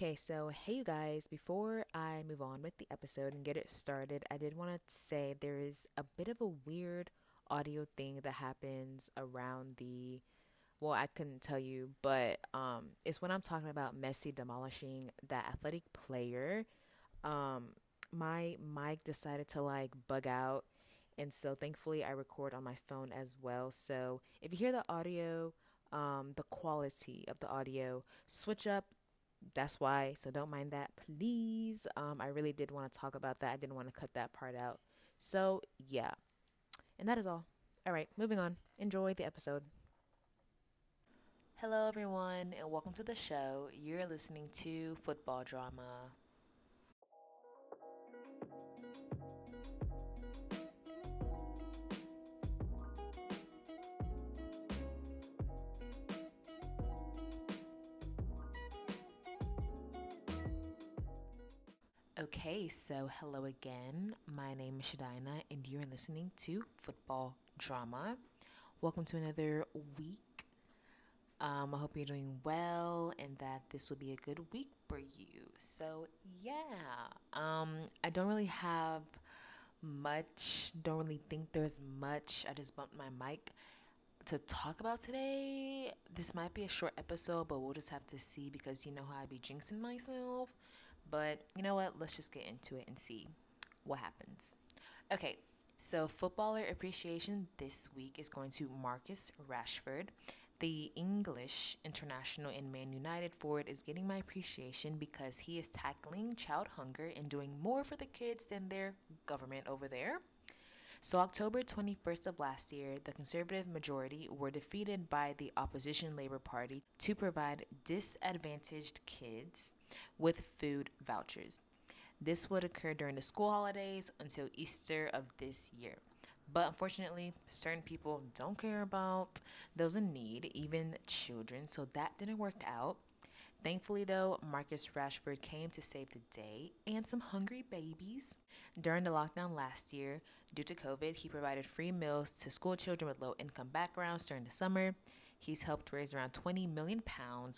Okay, so hey you guys, before I move on with the episode and get it started, I did want to say there is a bit of a weird audio thing that happens around the, well, I couldn't tell you, but it's when I'm talking about Messi demolishing that Athletic player. My mic decided to bug out, and so thankfully I record on my phone as well. So if you hear the audio, the quality of the audio switch up, that's why. So don't mind that, please. I really did want to talk about that. I didn't want to cut that part out. So yeah, and that is all. All right, moving on. Enjoy the episode. Hello everyone, and welcome to the show. You're listening to Football Drama. Okay, so hello again. My name is Shadina, and you're listening to Football Drama. Welcome to another week. I hope you're doing well and that this will be a good week for you. So, yeah. I don't really have much. Don't really think there's much. I just bumped my mic to talk about today. This might be a short episode, but we'll just have to see because you know how I be jinxing myself. But you know what? Let's just get into it and see what happens. Okay, so footballer appreciation this week is going to Marcus Rashford. The English international in Man United forward is getting my appreciation because he is tackling child hunger and doing more for the kids than their government over there. So October 21st of last year, the Conservative majority were defeated by the opposition Labour Party to provide disadvantaged kids with food vouchers. This would occur during the school holidays until Easter of this year. But unfortunately, certain people don't care about those in need, even children, so that didn't work out. Thankfully, though, Marcus Rashford came to save the day and some hungry babies. During the lockdown last year, due to COVID, he provided free meals to school children with low-income backgrounds during the summer. He's helped raise around £20 million,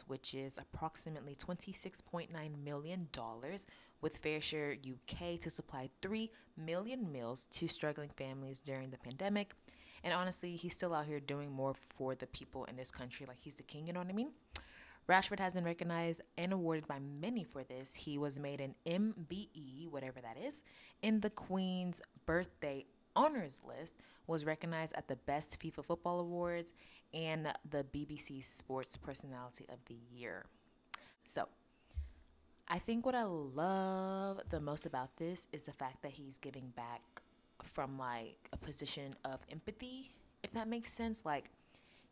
which is approximately $26.9 million, with Fair Share UK to supply 3 million meals to struggling families during the pandemic. And honestly, he's still out here doing more for the people in this country. Like, he's the king, you know what I mean? Rashford has been recognized and awarded by many for this. He was made an MBE, whatever that is, in the Queen's Birthday Honors List, was recognized at the Best FIFA Football Awards and the BBC Sports Personality of the Year. So, I think what I love the most about this is the fact that he's giving back from a position of empathy, if that makes sense.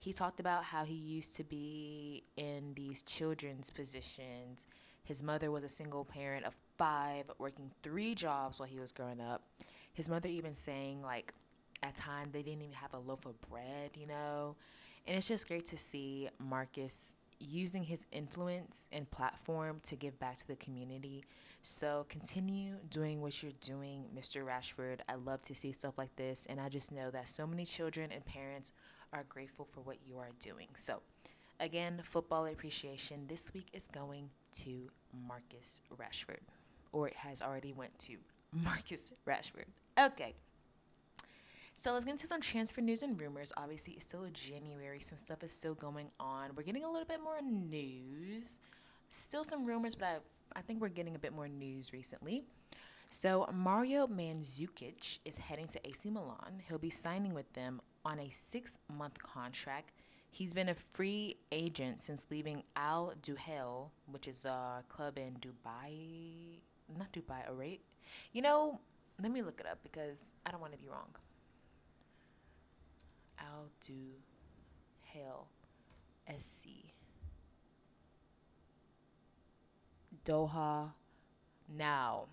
He talked about how he used to be in these children's positions. His mother was a single parent of 5, working 3 jobs while he was growing up. His mother even saying, at times they didn't even have a loaf of bread, you know? And it's just great to see Marcus using his influence and platform to give back to the community. So continue doing what you're doing, Mr. Rashford. I love to see stuff like this, and I just know that so many children and parents are grateful for what you are doing. So again, football appreciation this week is going to Marcus Rashford, or it has already went to Marcus Rashford. Okay, so let's get into some transfer news and rumors. Obviously, it's still January. Some stuff is still going on. We're getting a little bit more news. Still some rumors, but I think we're getting a bit more news recently. So Mario Mandzukic is heading to AC Milan. He'll be signing with them on a 6-month contract. He's been a free agent since leaving Al Duhail, which is a club in Dubai. Not Dubai, all right? You know, let me look it up because I don't want to be wrong. Al Duhail SC Doha. Now,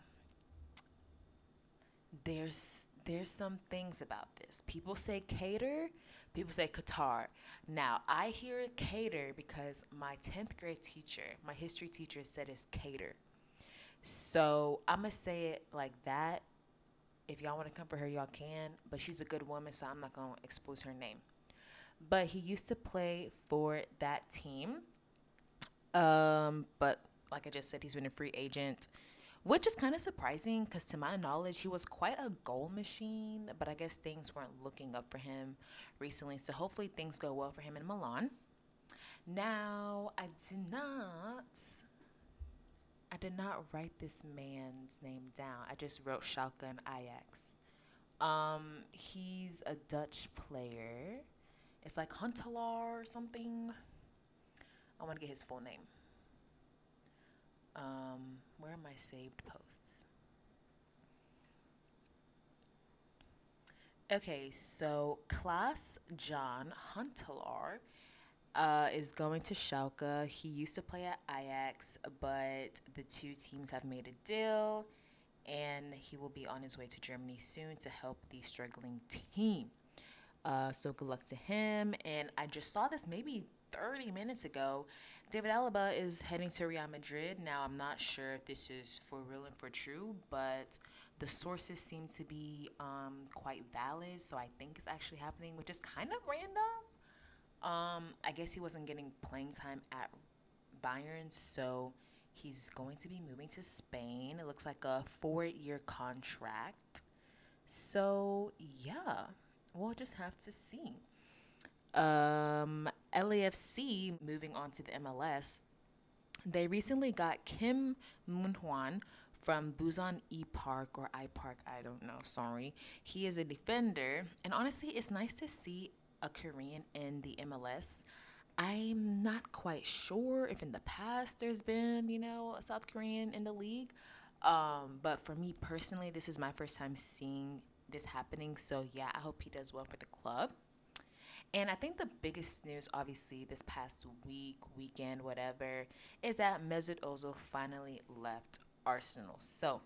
there's some things about this. People say Qatar, people say Qatar. Now, I hear Qatar because my 10th grade teacher, my history teacher, said it's Qatar. So I'm going to say it like that. If y'all want to come for her, y'all can. But she's a good woman, so I'm not going to expose her name. But he used to play for that team. But Like I just said, he's been a free agent, which is kind of surprising because to my knowledge, he was quite a goal machine, but I guess things weren't looking up for him recently. So hopefully things go well for him in Milan. Now, I did not write this man's name down. I just wrote Schalke and Ajax. He's a Dutch player. It's like Huntelaar or something. I want to get his full name. Where are my saved posts? Okay, so Klaas John Huntelaar is going to Schalke. He used to play at Ajax, but the two teams have made a deal, and he will be on his way to Germany soon to help the struggling team. So good luck to him. And I just saw this maybe 30 minutes ago. David Alaba is heading to Real Madrid. Now, I'm not sure if this is for real and for true, but the sources seem to be quite valid. So I think it's actually happening, which is kind of random. I guess he wasn't getting playing time at Bayern, so he's going to be moving to Spain. It looks like a 4-year contract. So, yeah, we'll just have to see. LAFC, moving on to the MLS, they recently got Kim Moon Hwan from Busan E Park or I Park, I don't know, sorry. He is a defender, and honestly, it's nice to see a Korean in the MLS. I'm not quite sure if in the past there's been, you know, a South Korean in the league, but for me personally, this is my first time seeing this happening. So yeah, I hope he does well for the club. And I think the biggest news, obviously, this past weekend, whatever, is that Mesut Ozil finally left Arsenal. So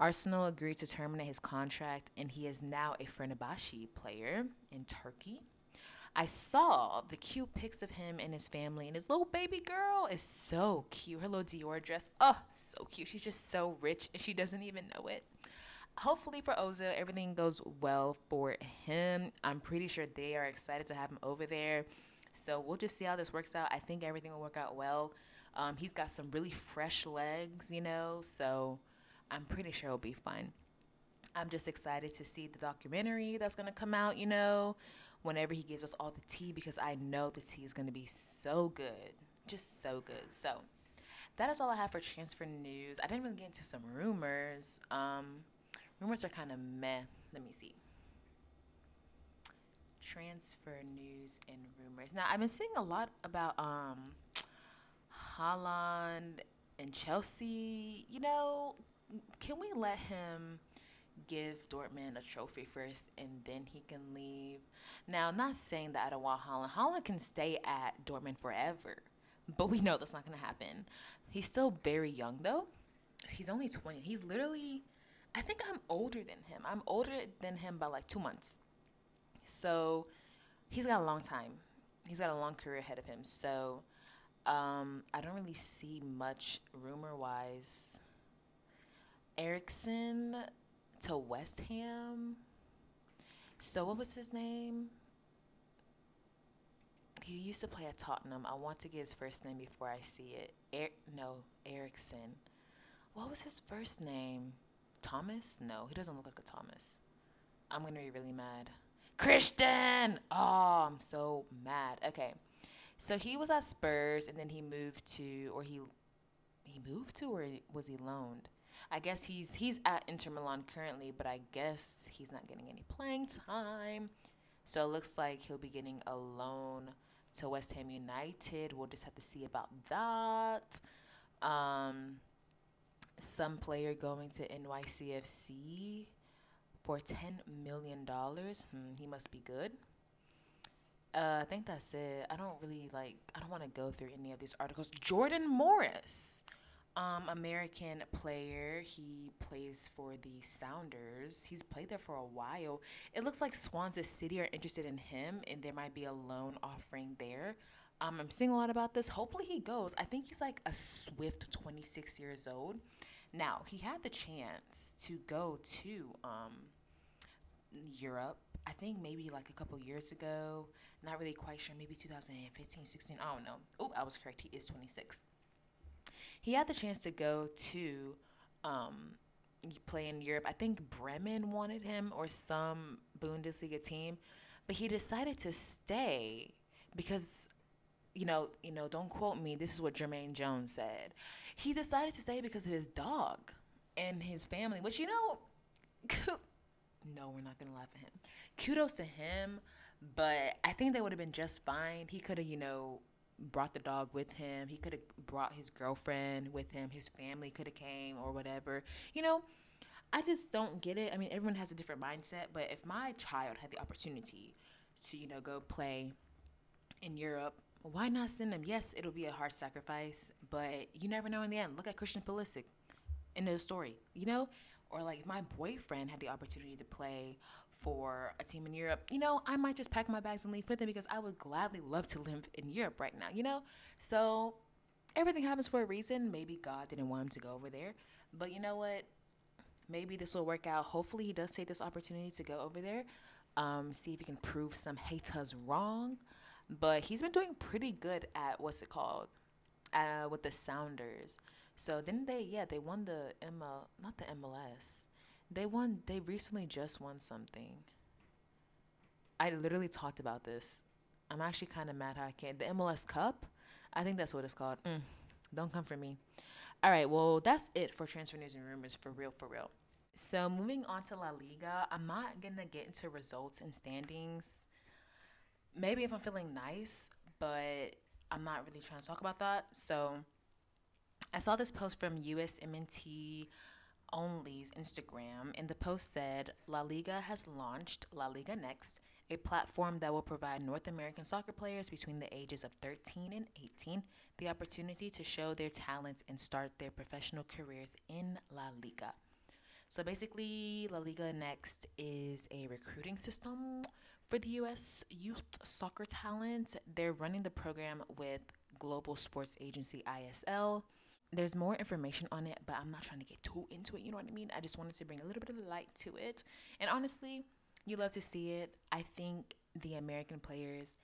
Arsenal agreed to terminate his contract, and he is now a Fenerbahce player in Turkey. I saw the cute pics of him and his family, and his little baby girl is so cute. Her little Dior dress, oh, so cute. She's just so rich, and she doesn't even know it. Hopefully for Ozil, everything goes well for him. I'm pretty sure they are excited to have him over there. So we'll just see how this works out. I think everything will work out well. He's got some really fresh legs, you know, so I'm pretty sure it'll be fine. I'm just excited to see the documentary that's going to come out, you know, whenever he gives us all the tea, because I know the tea is going to be so good, just so good. So that is all I have for transfer news. I didn't even get into some rumors. Rumors are kind of meh. Let me see. Transfer news and rumors. Now, I've been seeing a lot about Haaland and Chelsea. You know, can we let him give Dortmund a trophy first and then he can leave? Now, I'm not saying that I don't want Haaland. Haaland can stay at Dortmund forever, but we know that's not going to happen. He's still very young, though. He's only 20. He's literally... I think I'm older than him. I'm older than him by like 2 months. So he's got a long time. He's got a long career ahead of him. So I don't really see much rumor-wise. Eriksen to West Ham. So what was his name? He used to play at Tottenham. I want to get his first name before I see it. Eriksen. What was his first name? Thomas? No, he doesn't look like a Thomas. I'm going to be really mad. Christian! Oh, I'm so mad. Okay. So he was at Spurs, and then he moved to, or he moved to, or was he loaned? I guess he's at Inter Milan currently, but I guess he's not getting any playing time. So it looks like he'll be getting a loan to West Ham United. We'll just have to see about that. Some player going to NYCFC for $10 million. He must be good. I think that's it. I don't want to go through any of these articles. Jordan Morris, American player. He plays for the Sounders. He's played there for a while. It looks like Swansea City are interested in him, and there might be a loan offering there. I'm seeing a lot about this. Hopefully he goes. I think he's like a swift 26 years old. Now, he had the chance to go to Europe, I think maybe like a couple years ago. Not really quite sure. Maybe 2015, 16. I don't know. Oh, I was correct. He is 26. He had the chance to go to play in Europe. I think Bremen wanted him or some Bundesliga team, but he decided to stay because, you know, don't quote me, this is what Jermaine Jones said. He decided to stay because of his dog and his family, which, you know, no, we're not going to laugh at him. Kudos to him, but I think they would have been just fine. He could have, you know, brought the dog with him. He could have brought his girlfriend with him. His family could have came or whatever. You know, I just don't get it. I mean, everyone has a different mindset, but if my child had the opportunity to, you know, go play in Europe, why not send them? Yes, it'll be a hard sacrifice, but you never know in the end. Look at Christian Pulisic in the story, you know? Or like if my boyfriend had the opportunity to play for a team in Europe, you know, I might just pack my bags and leave with them because I would gladly love to live in Europe right now, you know? So everything happens for a reason. Maybe God didn't want him to go over there. But you know what? Maybe this will work out. Hopefully he does take this opportunity to go over there, see if he can prove some haters wrong. But he's been doing pretty good at, with the Sounders. So then they won the MLS. They recently just won something. I literally talked about this. I'm actually kind of mad how I can't. The MLS Cup? I think that's what it's called. Don't come for me. All right, well, that's it for transfer news and rumors for real, for real. So moving on to La Liga, I'm not going to get into results and standings. Maybe if I'm feeling nice, but I'm not really trying to talk about that. So I saw this post from USMNT Only's Instagram, and the post said, La Liga has launched La Liga Next, a platform that will provide North American soccer players between the ages of 13 and 18 the opportunity to show their talents and start their professional careers in La Liga. So basically, La Liga Next is a recruiting system for the U.S. youth soccer talent. They're running the program with global sports agency ISL. There's more information on it, but I'm not trying to get too into it, you know what I mean? I just wanted to bring a little bit of light to it. And honestly, you love to see it. I think the American players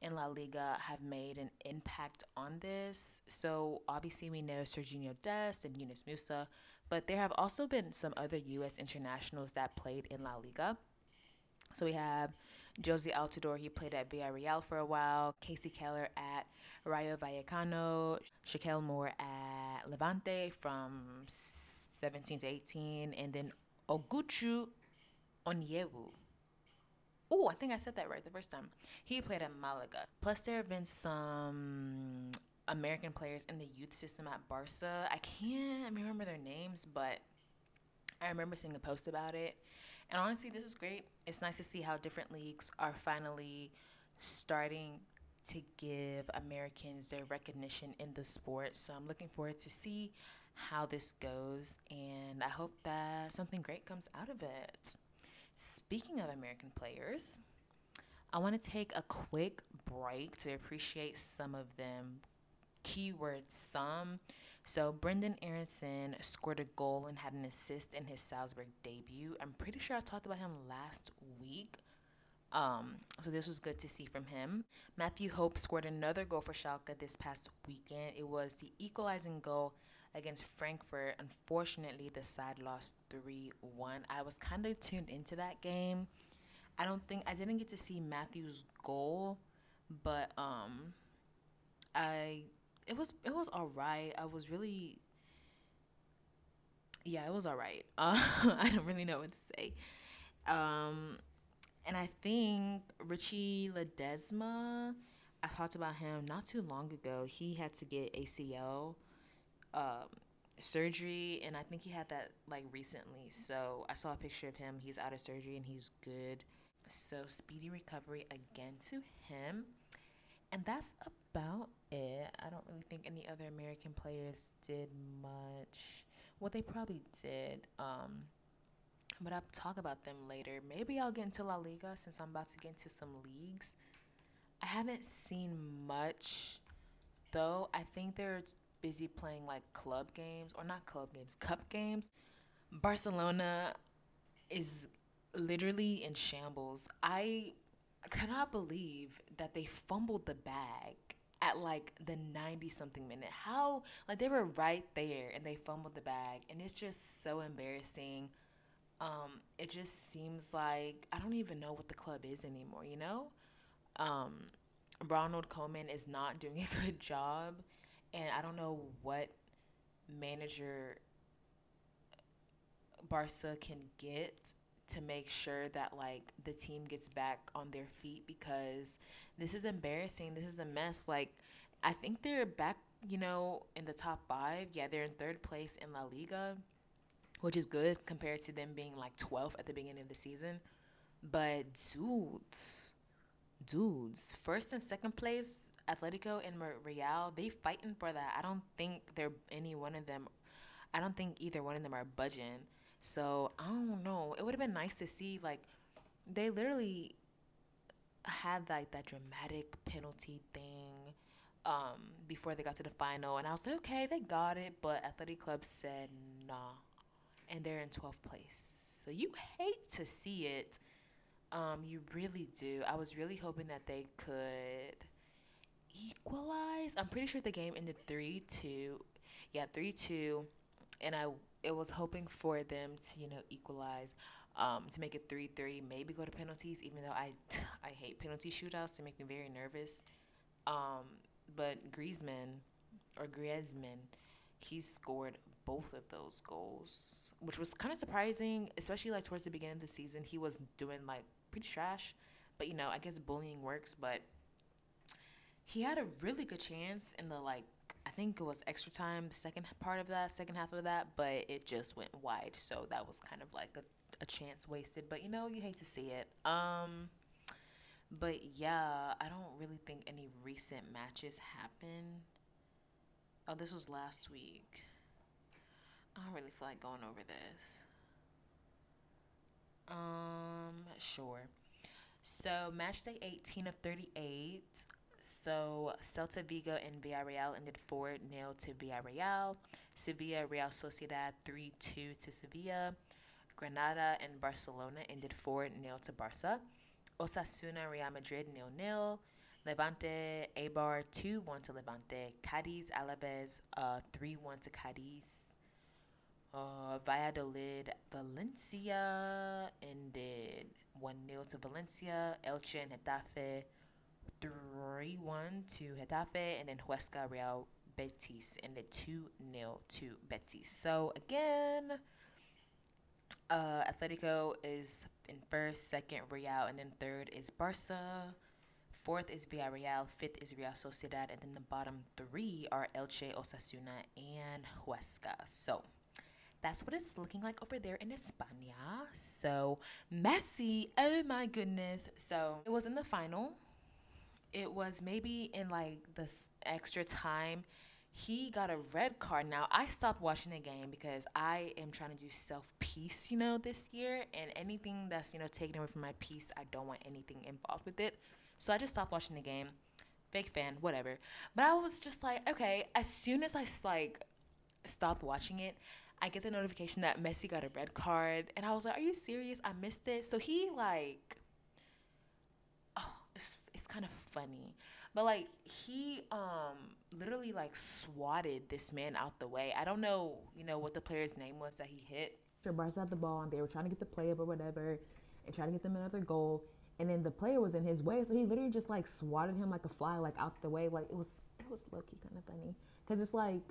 in La Liga have made an impact on this. So obviously we know Sergiño Dest and Eunice Musa, but there have also been some other U.S. internationals that played in La Liga. So we have Josie Altidore, he played at Villarreal for a while. Casey Keller at Rayo Vallecano. Shaquille Moore at Levante from 17 to 18. And then Oguchi Onyewu. Oh, I think I said that right the first time. He played at Malaga. Plus, there have been some American players in the youth system at Barca. I can't remember their names, but I remember seeing a post about it. And honestly, this is great. It's nice to see how different leagues are finally starting to give Americans their recognition in the sport. So I'm looking forward to see how this goes. And I hope that something great comes out of it. Speaking of American players, I want to take a quick break to appreciate some of them. Keyword some. So Brendan Aronson scored a goal and had an assist in his Salzburg debut. I'm pretty sure I talked about him last week. So this was good to see from him. Matthew Hope scored another goal for Schalke this past weekend. It was the equalizing goal against Frankfurt. Unfortunately, the side lost 3-1. I was kind of tuned into that game. I didn't get to see Matthew's goal, but It was all right. It was all right. I don't really know what to say. And I think Richie Ledesma, I talked about him not too long ago. He had to get ACL surgery, and I think he had that like recently. So I saw a picture of him. He's out of surgery, and he's good. So speedy recovery again to him. And that's about it. I don't really think any other American players did much. Well, they probably did. But I'll talk about them later. Maybe I'll get into La Liga since I'm about to get into some leagues. I haven't seen much, though. I think they're busy playing cup games. Barcelona is literally in shambles. I cannot believe that they fumbled the bag at like the 90-something minute. How, like, they were right there and they fumbled the bag, and it's just so embarrassing. It just seems like I don't even know what the club is anymore, you know? Ronald Koeman is not doing a good job, and I don't know what manager Barca can get to make sure that, like, the team gets back on their feet, because this is embarrassing. This is a mess. Like, I think they're back, you know, in the top five. Yeah, they're in third place in La Liga, which is good compared to them being, like, 12th at the beginning of the season. But dudes, first and second place, Atletico and Real, they fighting for that. I don't think either one of them are budging. So, I don't know. It would have been nice to see, like, they literally had, like, that dramatic penalty thing before they got to the final. And I was like, okay, they got it. But Athletic Club said, nah. And they're in 12th place. So, you hate to see it. You really do. I was really hoping that they could equalize. I'm pretty sure the game ended 3-2. Yeah, 3-2. And it was hoping for them to, you know, equalize, to make it 3-3, maybe go to penalties, even though I hate penalty shootouts. They make me very nervous. But Griezmann, he scored both of those goals, which was kind of surprising, especially, like, towards the beginning of the season. He was doing, like, pretty trash. But, you know, I guess bullying works. But he had a really good chance in the, like, I think it was extra time, the second half of that, but it just went wide. So that was kind of like a chance wasted. But, you know, you hate to see it. But, yeah, I don't really think any recent matches happen. Oh, this was last week. I don't really feel like going over this. Sure. So, match day 18 of 38. So, Celta Vigo and Villarreal ended 4-0 to Villarreal. Sevilla, Real Sociedad 3-2 to Sevilla. Granada and Barcelona ended 4-0 to Barca. Osasuna, Real Madrid 0-0. Levante, Eibar 2-1 to Levante. Cadiz, Alaves 3-1 to Cadiz. Valladolid, Valencia ended 1-0 to Valencia. Elche and Getafe 3-1 to Getafe, and then Huesca, Real Betis, and the 2-0 to Betis. So, again, Atletico is in first, second Real, and then third is Barca, fourth is Villarreal, fifth is Real Sociedad, and then the bottom three are Elche, Osasuna, and Huesca. So, that's what it's looking like over there in España. So, messy. Oh, my goodness. So, it was in the final. It was maybe in, like, the extra time. He got a red card. Now, I stopped watching the game because I am trying to do self-peace, you know, this year. And anything that's, you know, taken away from my peace, I don't want anything involved with it. So I just stopped watching the game. Fake fan, whatever. But I was just like, okay, as soon as I, like, stopped watching it, I get the notification that Messi got a red card. And I was like, are you serious? I missed it. So he, like, it's kind of funny, but, like, he literally, like, swatted this man out the way. I don't know, you know, what the player's name was that he hit. So Barca had the ball and they were trying to get the play up or whatever and trying to get them another goal, and then the player was in his way, so he literally just, like, swatted him like a fly, like, out the way. Like, it was low-key kind of funny, because it's like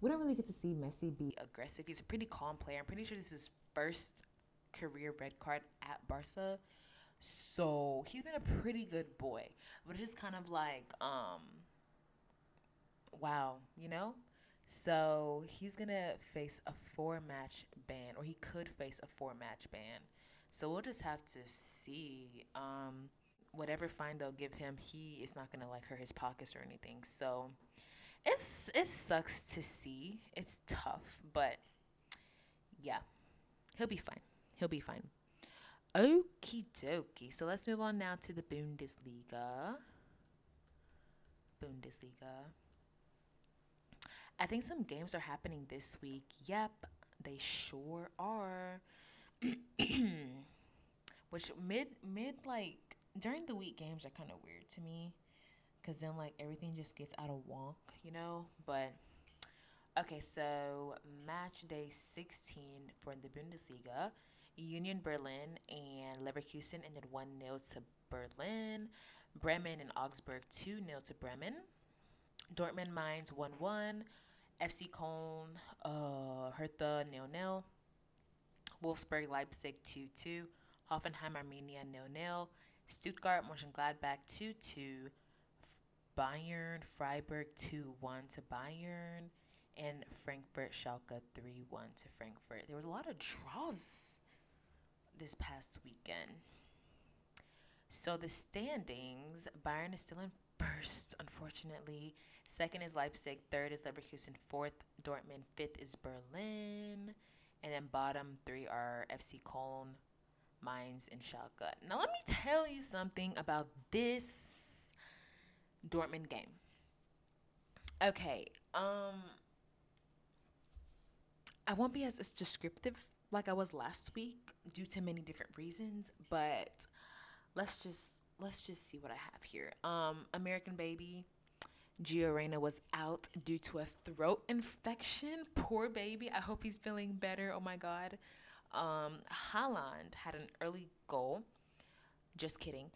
we don't really get to see Messi be aggressive. He's a pretty calm player. I'm pretty sure this is his first career red card at Barca. So, he's been a pretty good boy. But it's just kind of like, wow, you know? So, he's going to face a 4-match ban. Or he could face a 4-match ban. So, we'll just have to see. Whatever fine they'll give him, he is not going to, like, hurt his pockets or anything. So, it sucks to see. It's tough. But, yeah. He'll be fine. He'll be fine. Okie dokie. So let's move on now to the Bundesliga. I think some games are happening this week. Yep, they sure are. Which during the week games are kind of weird to me. because then, like, everything just gets out of wonk, you know? But, okay, so match day 16 for the Bundesliga. Union Berlin and Leverkusen ended 1-0 to Berlin. Bremen and Augsburg 2-0 to Bremen. Dortmund Mainz 1-1. FC Köln, Hertha 0-0. Wolfsburg Leipzig 2-2. Hoffenheim Armenia 0-0. Stuttgart Mönchengladbach 2-2. Bayern Freiburg 2-1 to Bayern. And Frankfurt Schalke 3-1 to Frankfurt. There were a lot of draws this past weekend. So the standings, Bayern is still in first, unfortunately. Second is Leipzig. Third is Leverkusen. Fourth, Dortmund. Fifth is Berlin. And then bottom three are FC Köln, Mainz, and Schalke. Now, let me tell you something about this Dortmund game. Okay, I won't be as descriptive like I was last week due to many different reasons, but let's just see what I have here. American baby Gio Reyna was out due to a throat infection. Poor baby. I hope he's feeling better. Oh my God. Haaland had an early goal. Just kidding.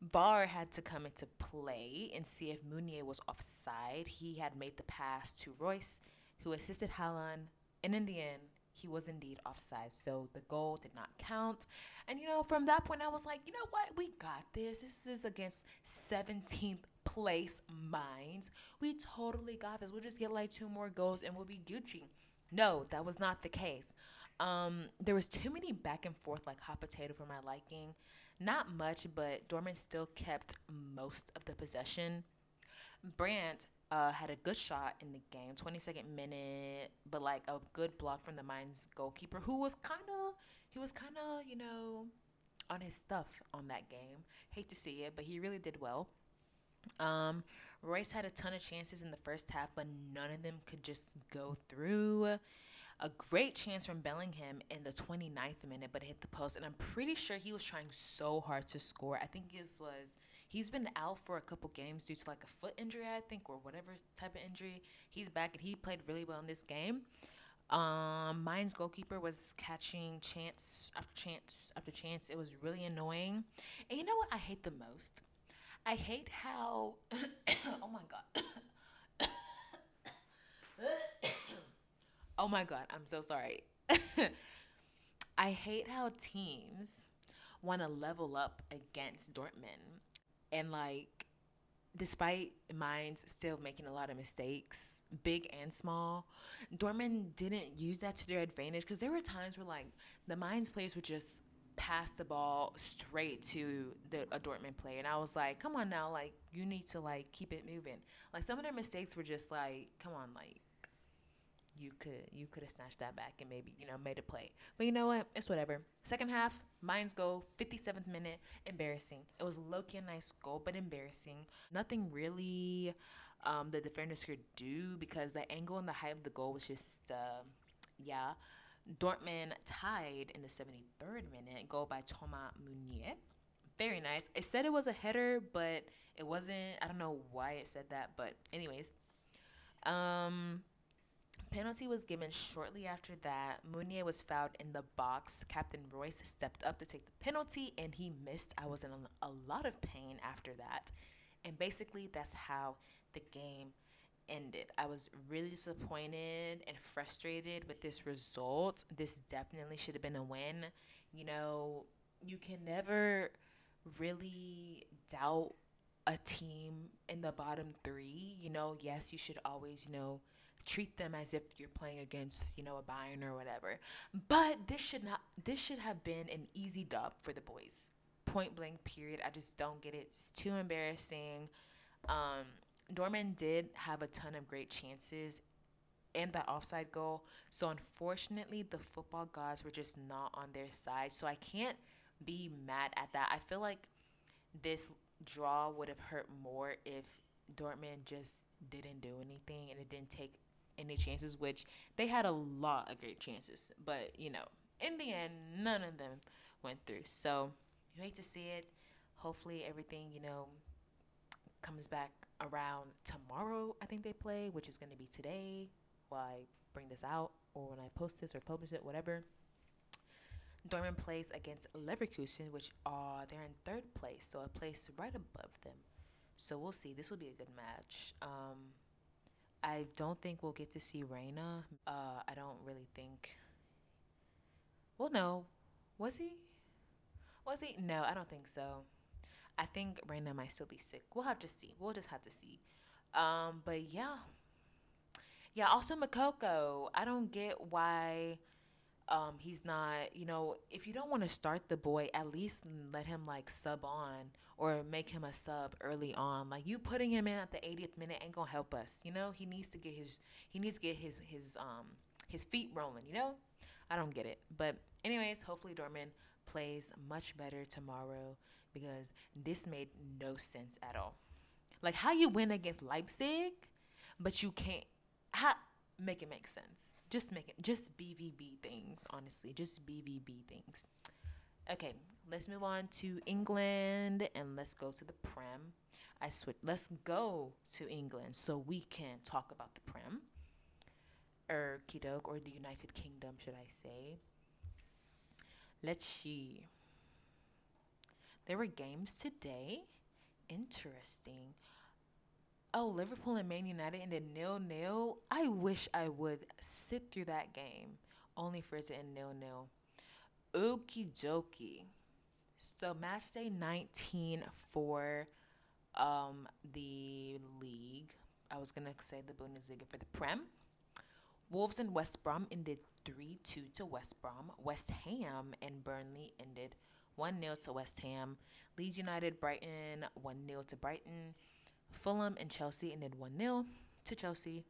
VAR had to come into play and see if Meunier was offside. He had made the pass to Royce, who assisted Haaland, and in the end, he was indeed offside. So the goal did not count. And, you know, from that point, I was like, you know what? We got this. This is against 17th place Mainz. We totally got this. We'll just get, like, 2 more goals and we'll be Gucci. No, that was not the case. There was too many back and forth, like hot potato for my liking. Not much, but Dortmund still kept most of the possession. Brandt had a good shot in the game, 22nd minute, but like a good block from the Mainz goalkeeper, who was kind of, you know, on his stuff on that game. Hate to see it, but he really did well. Royce had a ton of chances in the first half, but none of them could just go through. A great chance from Bellingham in the 29th minute, but it hit the post, and I'm pretty sure he was trying so hard to score. I think this was, he's been out for a couple games due to like a foot injury, I think, or whatever type of injury. He's back, and he played really well in this game. Mainz goalkeeper was catching chance after chance after chance. It was really annoying. And you know what I hate the most? I hate how, oh my God. Oh my God, I'm so sorry. I hate how teams want to level up against Dortmund. And like, despite Mainz still making a lot of mistakes, big and small, Dortmund didn't use that to their advantage, because there were times where like the Mainz players would just pass the ball straight to a Dortmund player, and I was like, come on now, like you need to like keep it moving. Like some of their mistakes were just like, come on, like you could have snatched that back and maybe, you know, made a play. But you know what, it's whatever. Second half, Mainz goal, 57th minute, embarrassing. It was low-key a nice goal, but embarrassing. Nothing really the defenders could do, because the angle and the height of the goal was just yeah. Dortmund tied in the 73rd minute, goal by Thomas Meunier. Very nice. It said it was a header, but it wasn't. I don't know why it said that, but anyways. Penalty was given shortly after that. Meunier was fouled in the box. Captain Royce stepped up to take the penalty, and he missed. I was in a lot of pain after that. And basically, that's how the game ended. I was really disappointed and frustrated with this result. This definitely should have been a win. You know, you can never really doubt a team in the bottom three. You know, yes, you should always, you know, treat them as if you're playing against, you know, a Bayern or whatever. But this should have been an easy dub for the boys. Point blank, period. I just don't get it. It's too embarrassing. Dortmund did have a ton of great chances and that offside goal. So, unfortunately, the football gods were just not on their side. So, I can't be mad at that. I feel like this draw would have hurt more if Dortmund just didn't do anything and it didn't take any chances, which they had a lot of great chances. But, you know, in the end, none of them went through. So, you hate to see it. Hopefully, everything, you know, comes back around tomorrow, I think they play, which is going to be today while I bring this out or when I post this or publish it, whatever. Dortmund plays against Leverkusen, which are they're in third place, so a place right above them. So we'll see. This will be a good match. I don't think we'll get to see Reyna. I don't really think. Well, no. Was he? No, I don't think so. I think Reyna might still be sick. We'll have to see. We'll just have to see. But yeah. Yeah, also Makoko. I don't get why he's not, you know, if you don't want to start the boy, at least let him like sub on or make him a sub early on. Like you putting him in at the 80th minute ain't gonna help us, you know? He needs to get his feet rolling, you know? I don't get it. But anyways, hopefully Dortmund plays much better tomorrow because this made no sense at all. Like how you win against Leipzig, but you can't make it make sense. Just BVB things, honestly. Just BVB things. Okay, let's move on to England and let's go to the Prem. Let's go to England so we can talk about the Prem. Or the United Kingdom, should I say. Let's see. There were games today. Interesting. Oh, Liverpool and Man United ended 0-0. I wish I would sit through that game, only for it to end 0-0. Okie dokie. So match day 19 for the league. I was gonna say the Bundesliga for the Prem. Wolves and West Brom ended 3-2 to West Brom. West Ham and Burnley ended 1-0 to West Ham. Leeds United, Brighton, 1-0 to Brighton. Fulham and Chelsea ended 1-0 to Chelsea.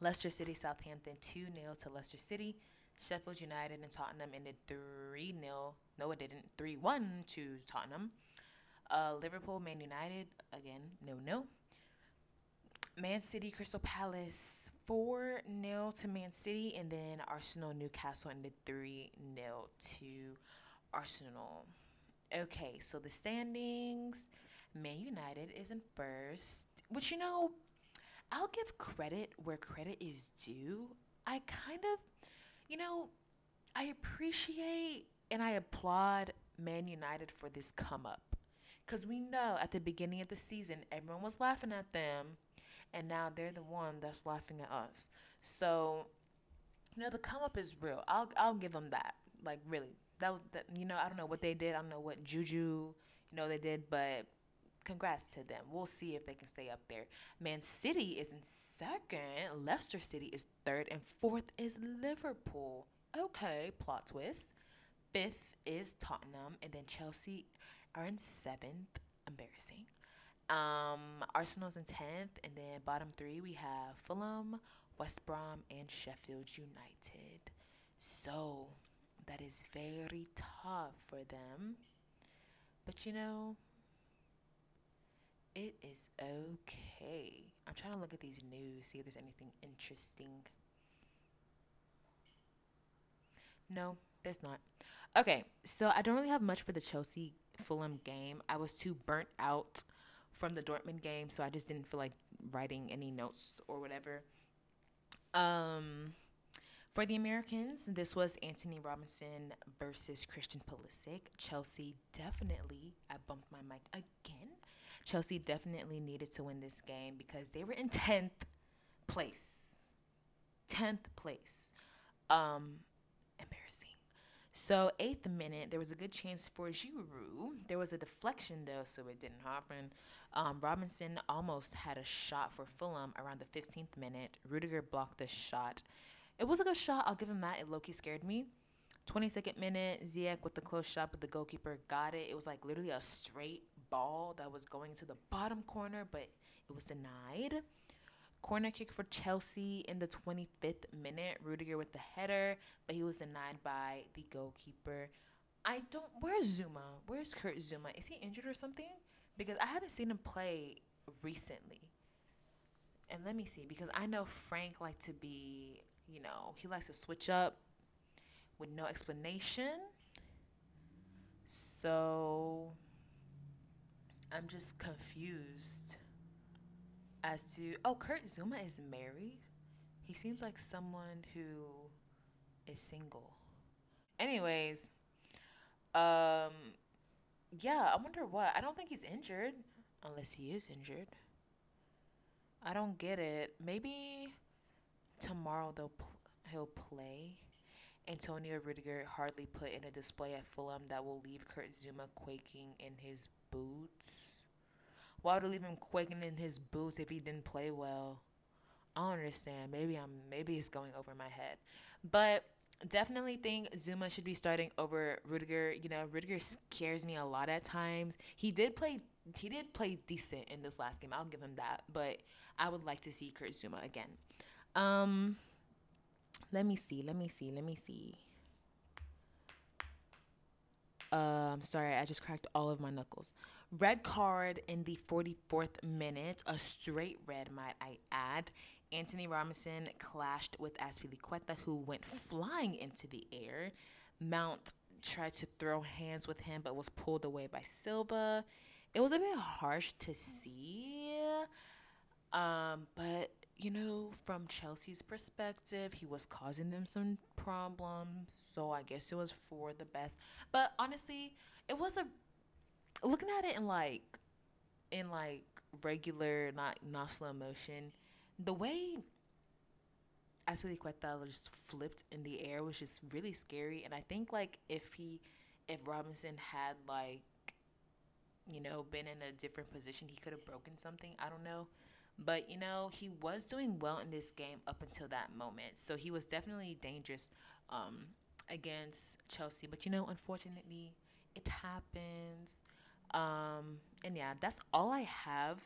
Leicester City, Southampton, 2-0 to Leicester City. Sheffield United and Tottenham ended 3-1 to Tottenham. Liverpool, Man United, again, 0-0. Man City, Crystal Palace, 4-0 to Man City. And then Arsenal, Newcastle ended 3-0 to Arsenal. Okay, so the standings. Man United is in first, which, you know, I'll give credit where credit is due. I kind of, you know, I appreciate and I applaud Man United for this come up. Because we know at the beginning of the season, everyone was laughing at them. And now they're the one that's laughing at us. So, you know, the come up is real. I'll give them that. Like, really. You know, I don't know what they did. I don't know what juju, you know, they did. But congrats to them. We'll see if they can stay up there. Man City is in second. Leicester City is third. And fourth is Liverpool. Okay, plot twist. Fifth is Tottenham. And then Chelsea are in seventh. Embarrassing. Arsenal's in 10th, and then bottom three we have Fulham, West Brom, and Sheffield United. So that is very tough for them, but you know, it is okay. I'm trying to look at these news, see if there's anything interesting. No, there's not. Okay, so I don't really have much for the Chelsea Fulham game. I was too burnt out from the Dortmund game, so I just didn't feel like writing any notes or whatever. For the Americans, this was Anthony Robinson versus Christian Pulisic. Chelsea definitely, I bumped my mic again. Chelsea definitely needed to win this game because they were in 10th place. 10th place. Embarrassing. So, 8th minute, there was a good chance for Giroud. There was a deflection, though, so it didn't happen. Robinson almost had a shot for Fulham around the 15th minute. Rudiger blocked the shot. It was a good shot. I'll give him that. It low-key scared me. 22nd minute, Ziyech with the close shot, but the goalkeeper got it. It was, like, literally a straight ball that was going to the bottom corner, but it was denied. Corner kick for Chelsea in the 25th minute. Rudiger with the header, but he was denied by the goalkeeper. Where's Zuma? Where's Kurt Zuma? Is he injured or something? Because I haven't seen him play recently. And let me see, because I know Frank likes to be, you know, he likes to switch up with no explanation. So, I'm just confused as to... Oh, Kurt Zouma is married? He seems like someone who is single. Anyways, yeah, I wonder what. I don't think he's injured, unless he is injured. I don't get it. Maybe tomorrow he'll play. Antonio Rudiger hardly put in a display at Fulham that will leave Kurt Zouma quaking in his boots. Why would it leave him quaking in his boots if he didn't play well? I don't understand. Maybe it's going over my head. But definitely think Zouma should be starting over Rudiger. You know, Rudiger scares me a lot at times. He did play decent in this last game. I'll give him that. But I would like to see Kurt Zouma again. Let me see. I'm sorry, I just cracked all of my knuckles. Red card in the 44th minute, a straight red, might I add. Anthony Robinson clashed with Azpilicueta, who went flying into the air. Mount tried to throw hands with him, but was pulled away by Silva. It was a bit harsh to see, but... You know, from Chelsea's perspective, he was causing them some problems, so I guess it was for the best. But honestly, it was a looking at it in like regular, not slow motion, the way Azpilicueta just flipped in the air was just really scary. And I think like if Robinson had like, you know, been in a different position, he could have broken something. I don't know. But, you know, he was doing well in this game up until that moment. So he was definitely dangerous against Chelsea. But, you know, unfortunately, it happens. And, yeah, that's all I have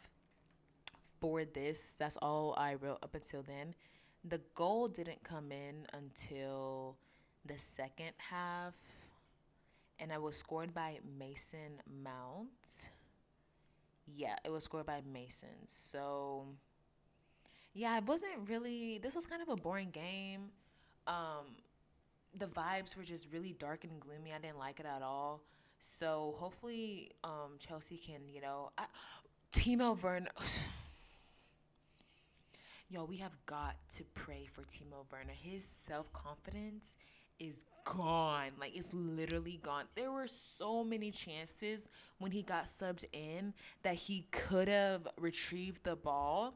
for this. That's all I wrote up until then. The goal didn't come in until the second half. And I was scored by Mason Mount. Yeah, it was scored by Mason. So, yeah, it wasn't really... This was kind of a boring game. The vibes were just really dark and gloomy. I didn't like it at all. So, hopefully, Chelsea can, you know... Timo Werner... Yo, we have got to pray for Timo Werner. His self-confidence is gone. Like, it's literally gone. There were so many chances when he got subbed in that he could have retrieved the ball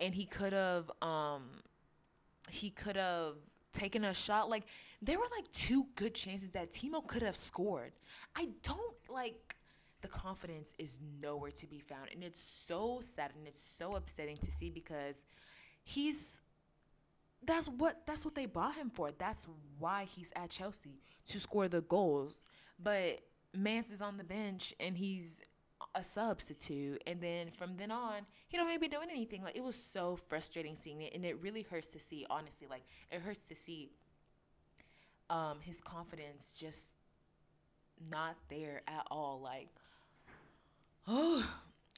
and he could have taken a shot. Like, there were like two good chances that Timo could have scored. I don't like... The confidence is nowhere to be found, and it's so sad and it's so upsetting to see, because that's what they bought him for. That's why he's at Chelsea, to score the goals. But Mance is on the bench and he's a substitute, and then from then on he don't really be doing anything. Like, it was so frustrating seeing it, and it really hurts to see, honestly. Like, it hurts to see his confidence just not there at all. Like, oh,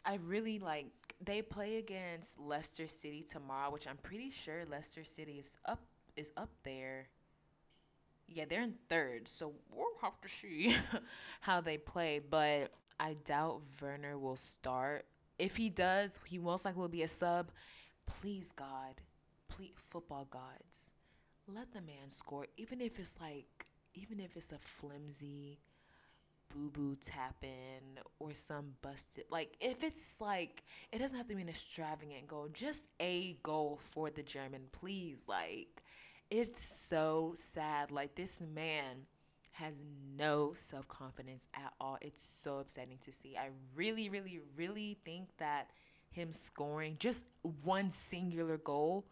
I really like... They play against Leicester City tomorrow, which I'm pretty sure Leicester City is up there. Yeah, they're in third, so we'll have to see how they play. But I doubt Werner will start. If he does, he most likely will be a sub. Please, God, please, football gods, let the man score, even if it's a flimsy boo-boo tapping or some busted... Like, if it's like... It doesn't have to be an extravagant goal. Just a goal for the German, please. Like, it's so sad. Like, this man has no self-confidence at all. It's so upsetting to see. I really, really, really think that him scoring just one singular goal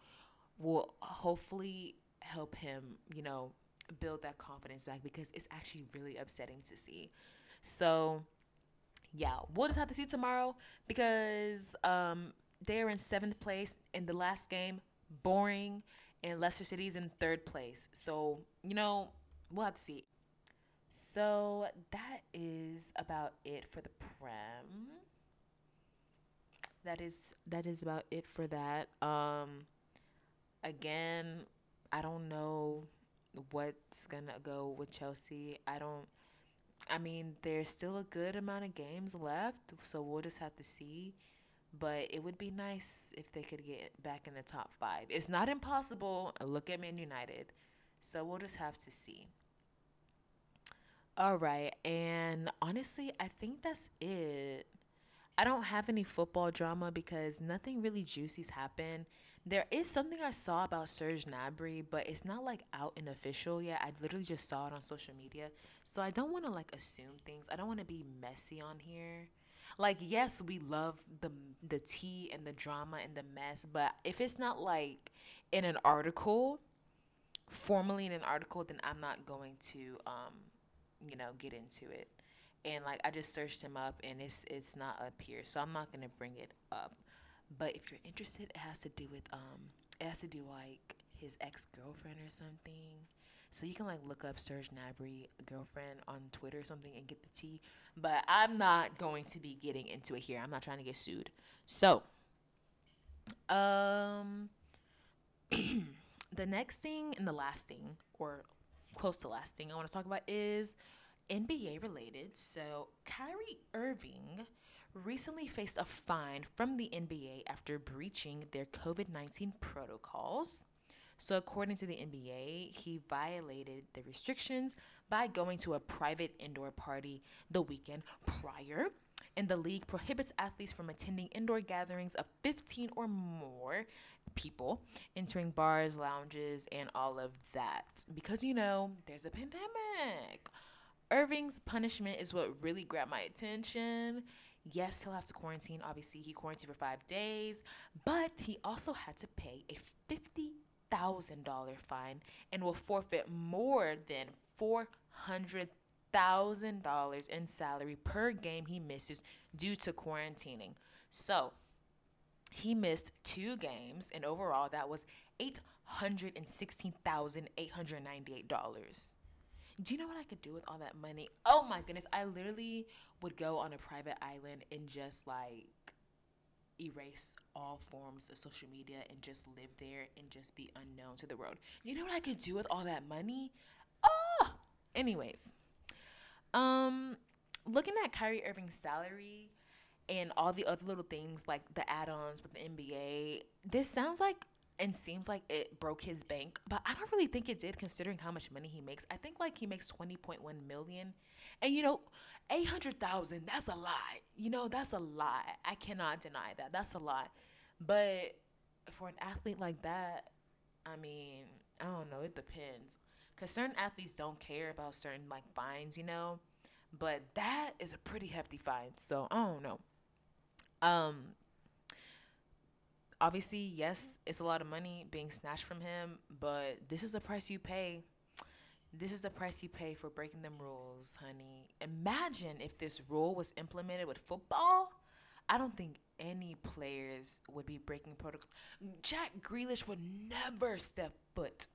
will hopefully help him, you know, build that confidence back, because it's actually really upsetting to see. So yeah, we'll just have to see tomorrow, because they're in 7th place in the last game, boring, and Leicester City's in 3rd place. So, you know, we'll have to see. So that is about it for the Prem. That is about it for that. Again, I don't know what's gonna go with Chelsea. I don't I mean, there's still a good amount of games left, so we'll just have to see. But it would be nice if they could get back in the top five. It's not impossible. Look at Man United. So we'll just have to see. All right. And honestly, I think that's it. I don't have any football drama because nothing really juicy's happened. There is something I saw about Serge Gnabry, but it's not like out and official yet. I literally just saw it on social media. So I don't want to like assume things. I don't want to be messy on here. Like, yes, we love the tea and the drama and the mess, but if it's not like in an article, formally in an article, then I'm not going to, get into it. And like, I just searched him up and it's not up here, so I'm not going to bring it up. But if you're interested, it has to do with, it has to do his ex-girlfriend or something. So you can, look up Serge Gnabry girlfriend on Twitter or something and get the tea. But I'm not going to be getting into it here. I'm not trying to get sued. So, the next thing and the last thing, or close to last thing I want to talk about is NBA related. So, Kyrie Irving recently faced a fine from the NBA after breaching their COVID-19 protocols. So according to the NBA, he violated the restrictions by going to a private indoor party the weekend prior. And the league prohibits athletes from attending indoor gatherings of 15 or more people, entering bars, lounges, and all of that. Because, there's a pandemic. Irving's punishment is what really grabbed my attention. Yes, he'll have to quarantine. Obviously, he quarantined for 5 days. But he also had to pay a $50,000 fine and will forfeit more than $400,000 in salary per game he misses due to quarantining. So he missed 2 games, and overall that was $816,898. Do you know what I could do with all that money? Oh my goodness, I literally would go on a private island and just erase all forms of social media and just live there and just be unknown to the world. You know what I could do with all that money? Oh! Anyways, looking at Kyrie Irving's salary and all the other little things like the add-ons with the NBA, this sounds like and seems like it broke his bank, but I don't really think it did considering how much money he makes. I think he makes $20.1 million. And $800,000, that's a lot. That's a lot. I cannot deny that. That's a lot. But for an athlete like that, I don't know. It depends. Because certain athletes don't care about certain, fines, But that is a pretty hefty fine. So, I don't know. Obviously, yes, it's a lot of money being snatched from him. But this is the price you pay. This is the price you pay for breaking them rules, honey. Imagine if this rule was implemented with football. I don't think any players would be breaking protocol. Jack Grealish would never step foot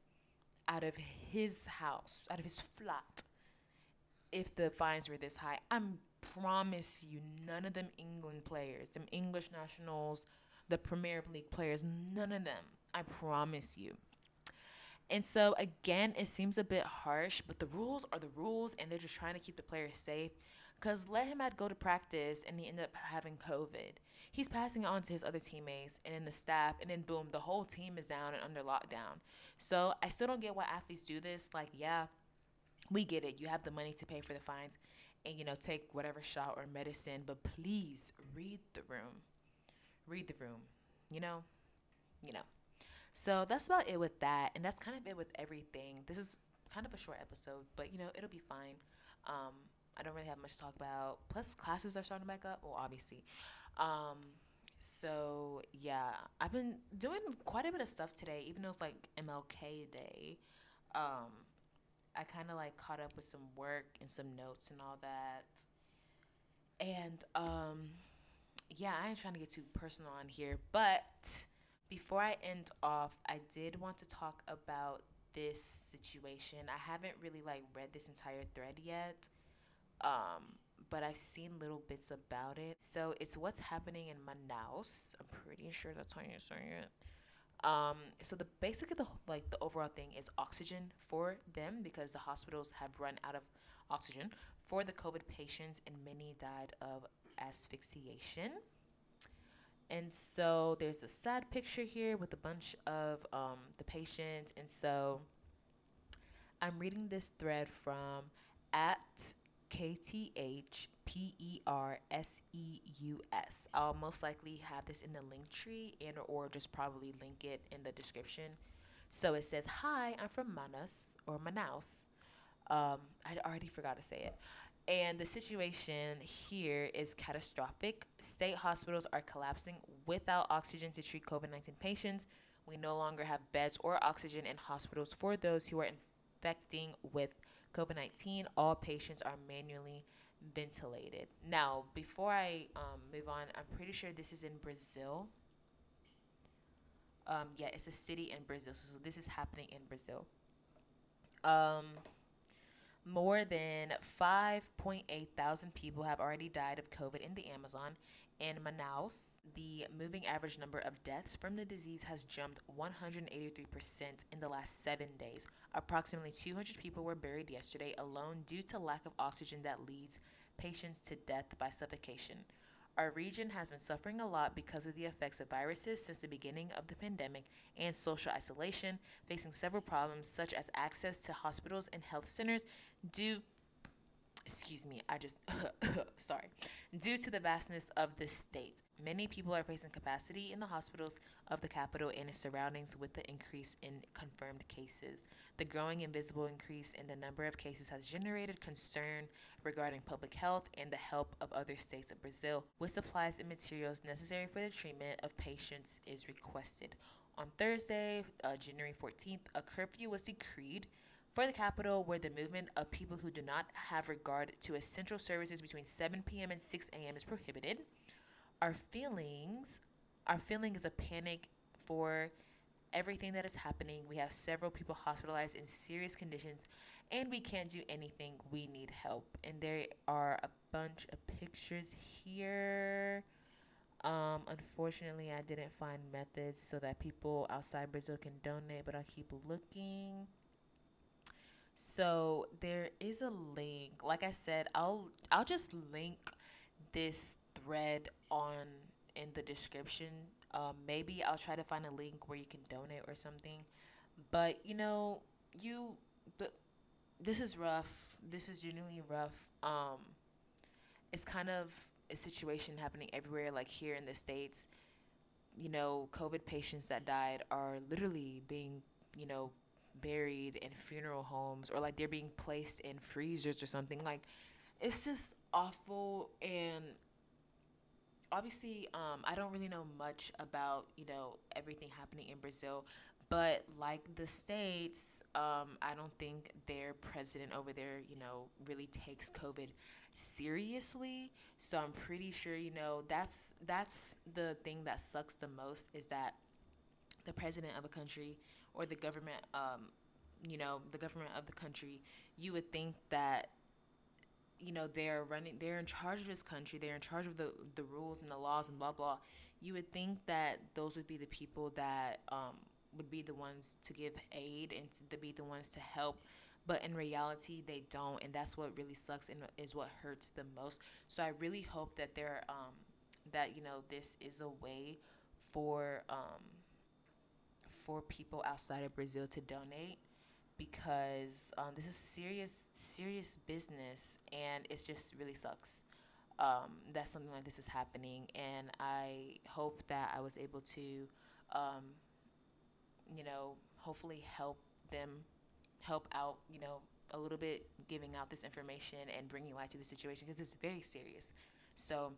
out of his house, out of his flat, if the fines were this high. I promise you, none of them England players, them English nationals, the Premier League players, none of them. I promise you. And so, again, it seems a bit harsh, but the rules are the rules, and they're just trying to keep the players safe. Because let him go to practice, and he ended up having COVID. He's passing it on to his other teammates, and then the staff, and then boom, the whole team is down and under lockdown. So, I still don't get why athletes do this. Yeah, we get it. You have the money to pay for the fines and, take whatever shot or medicine. But please, read the room. Read the room. So that's about it with that, and that's kind of it with everything. This is kind of a short episode, but, it'll be fine. I don't really have much to talk about. Plus, classes are starting back up, well, obviously. So, yeah, I've been doing quite a bit of stuff today, even though it's, MLK Day. I kind of, caught up with some work and some notes and all that. And, yeah, I ain't trying to get too personal on here, but before I end off, I did want to talk about this situation. I haven't really read this entire thread yet, but I've seen little bits about it. So it's what's happening in Manaus. I'm pretty sure that's how you're saying it. So the basic of the overall thing is oxygen for them because the hospitals have run out of oxygen for the COVID patients, and many died of asphyxiation. And so there's a sad picture here with a bunch of the patients. And so I'm reading this thread from at KTHPERSEUS. I'll most likely have this in the link tree and or just probably link it in the description. So it says, "Hi, I'm from Manaus. I already forgot to say it. And the situation here is catastrophic. State hospitals are collapsing without oxygen to treat COVID-19 patients. We no longer have beds or oxygen in hospitals for those who are infecting with COVID-19. All patients are manually ventilated." Now, before I move on, I'm pretty sure this is in Brazil. Yeah, it's a city in Brazil. So this is happening in Brazil. More than 5.8 thousand people have already died of COVID in the Amazon. In Manaus, the moving average number of deaths from the disease has jumped 183% in the last 7 days. Approximately 200 people were buried yesterday alone due to lack of oxygen that leads patients to death by suffocation. "Our region has been suffering a lot because of the effects of viruses since the beginning of the pandemic and social isolation, facing several problems such as access to hospitals and health centers due to the vastness of the state. Many people are facing capacity in the hospitals of the capital and its surroundings with the increase in confirmed cases. The growing invisible increase in the number of cases has generated concern regarding public health and the help of other states of Brazil with supplies and materials necessary for the treatment of patients is requested. On Thursday, January 14th, a curfew was decreed for the capital, where the movement of people who do not have regard to essential services between 7 p.m. and 6 a.m. is prohibited. Our feeling is a panic for everything that is happening. We have several people hospitalized in serious conditions, and we can't do anything. We need help." And there are a bunch of pictures here. Unfortunately, I didn't find methods so that people outside Brazil can donate, but I'll keep looking. So there is a link. Like I said, I'll just link this thread in the description. Maybe I'll try to find a link where you can donate or something. But this is rough. This is genuinely rough. It's kind of a situation happening everywhere. Like here in the States, COVID patients that died are literally being buried in funeral homes, or like they're being placed in freezers or something. Like, it's just awful. And obviously I don't really know much about everything happening in Brazil, but like the States, I don't think their president over there really takes COVID seriously. So I'm pretty sure that's the thing that sucks the most, is that the president of a country, or the government, the government of the country, you would think that, they're in charge of this country, they're in charge of the rules and the laws and blah, blah. You would think that those would be the people that would be the ones to give aid and to be the ones to help. But in reality, they don't. And that's what really sucks and is what hurts the most. So I really hope that this is a way for people outside of Brazil to donate, because this is serious business, and it just really sucks that something like this is happening. And I hope that I was able to hopefully help out a little bit, giving out this information and bringing light to the situation, because it's very serious. So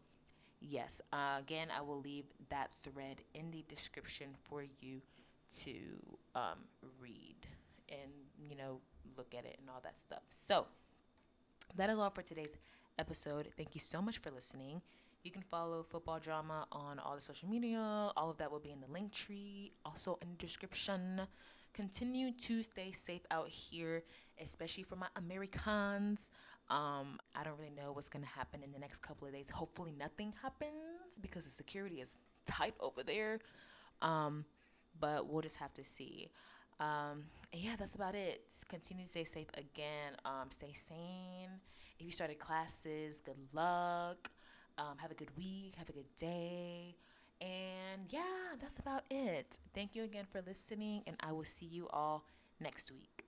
yes, again, I will leave that thread in the description for you to read and look at it and all that stuff. So that is all for today's episode. Thank you so much for listening. You can follow Football Drama on all the social media. All of that will be in the link tree, also in the description. Continue to stay safe out here, especially for my Americans. I don't really know what's going to happen in the next couple of days. Hopefully nothing happens, because the security is tight over there. But we'll just have to see. Yeah, that's about it. Continue to stay safe again. Stay sane. If you started classes, good luck. Have a good week. Have a good day. And yeah, that's about it. Thank you again for listening, and I will see you all next week.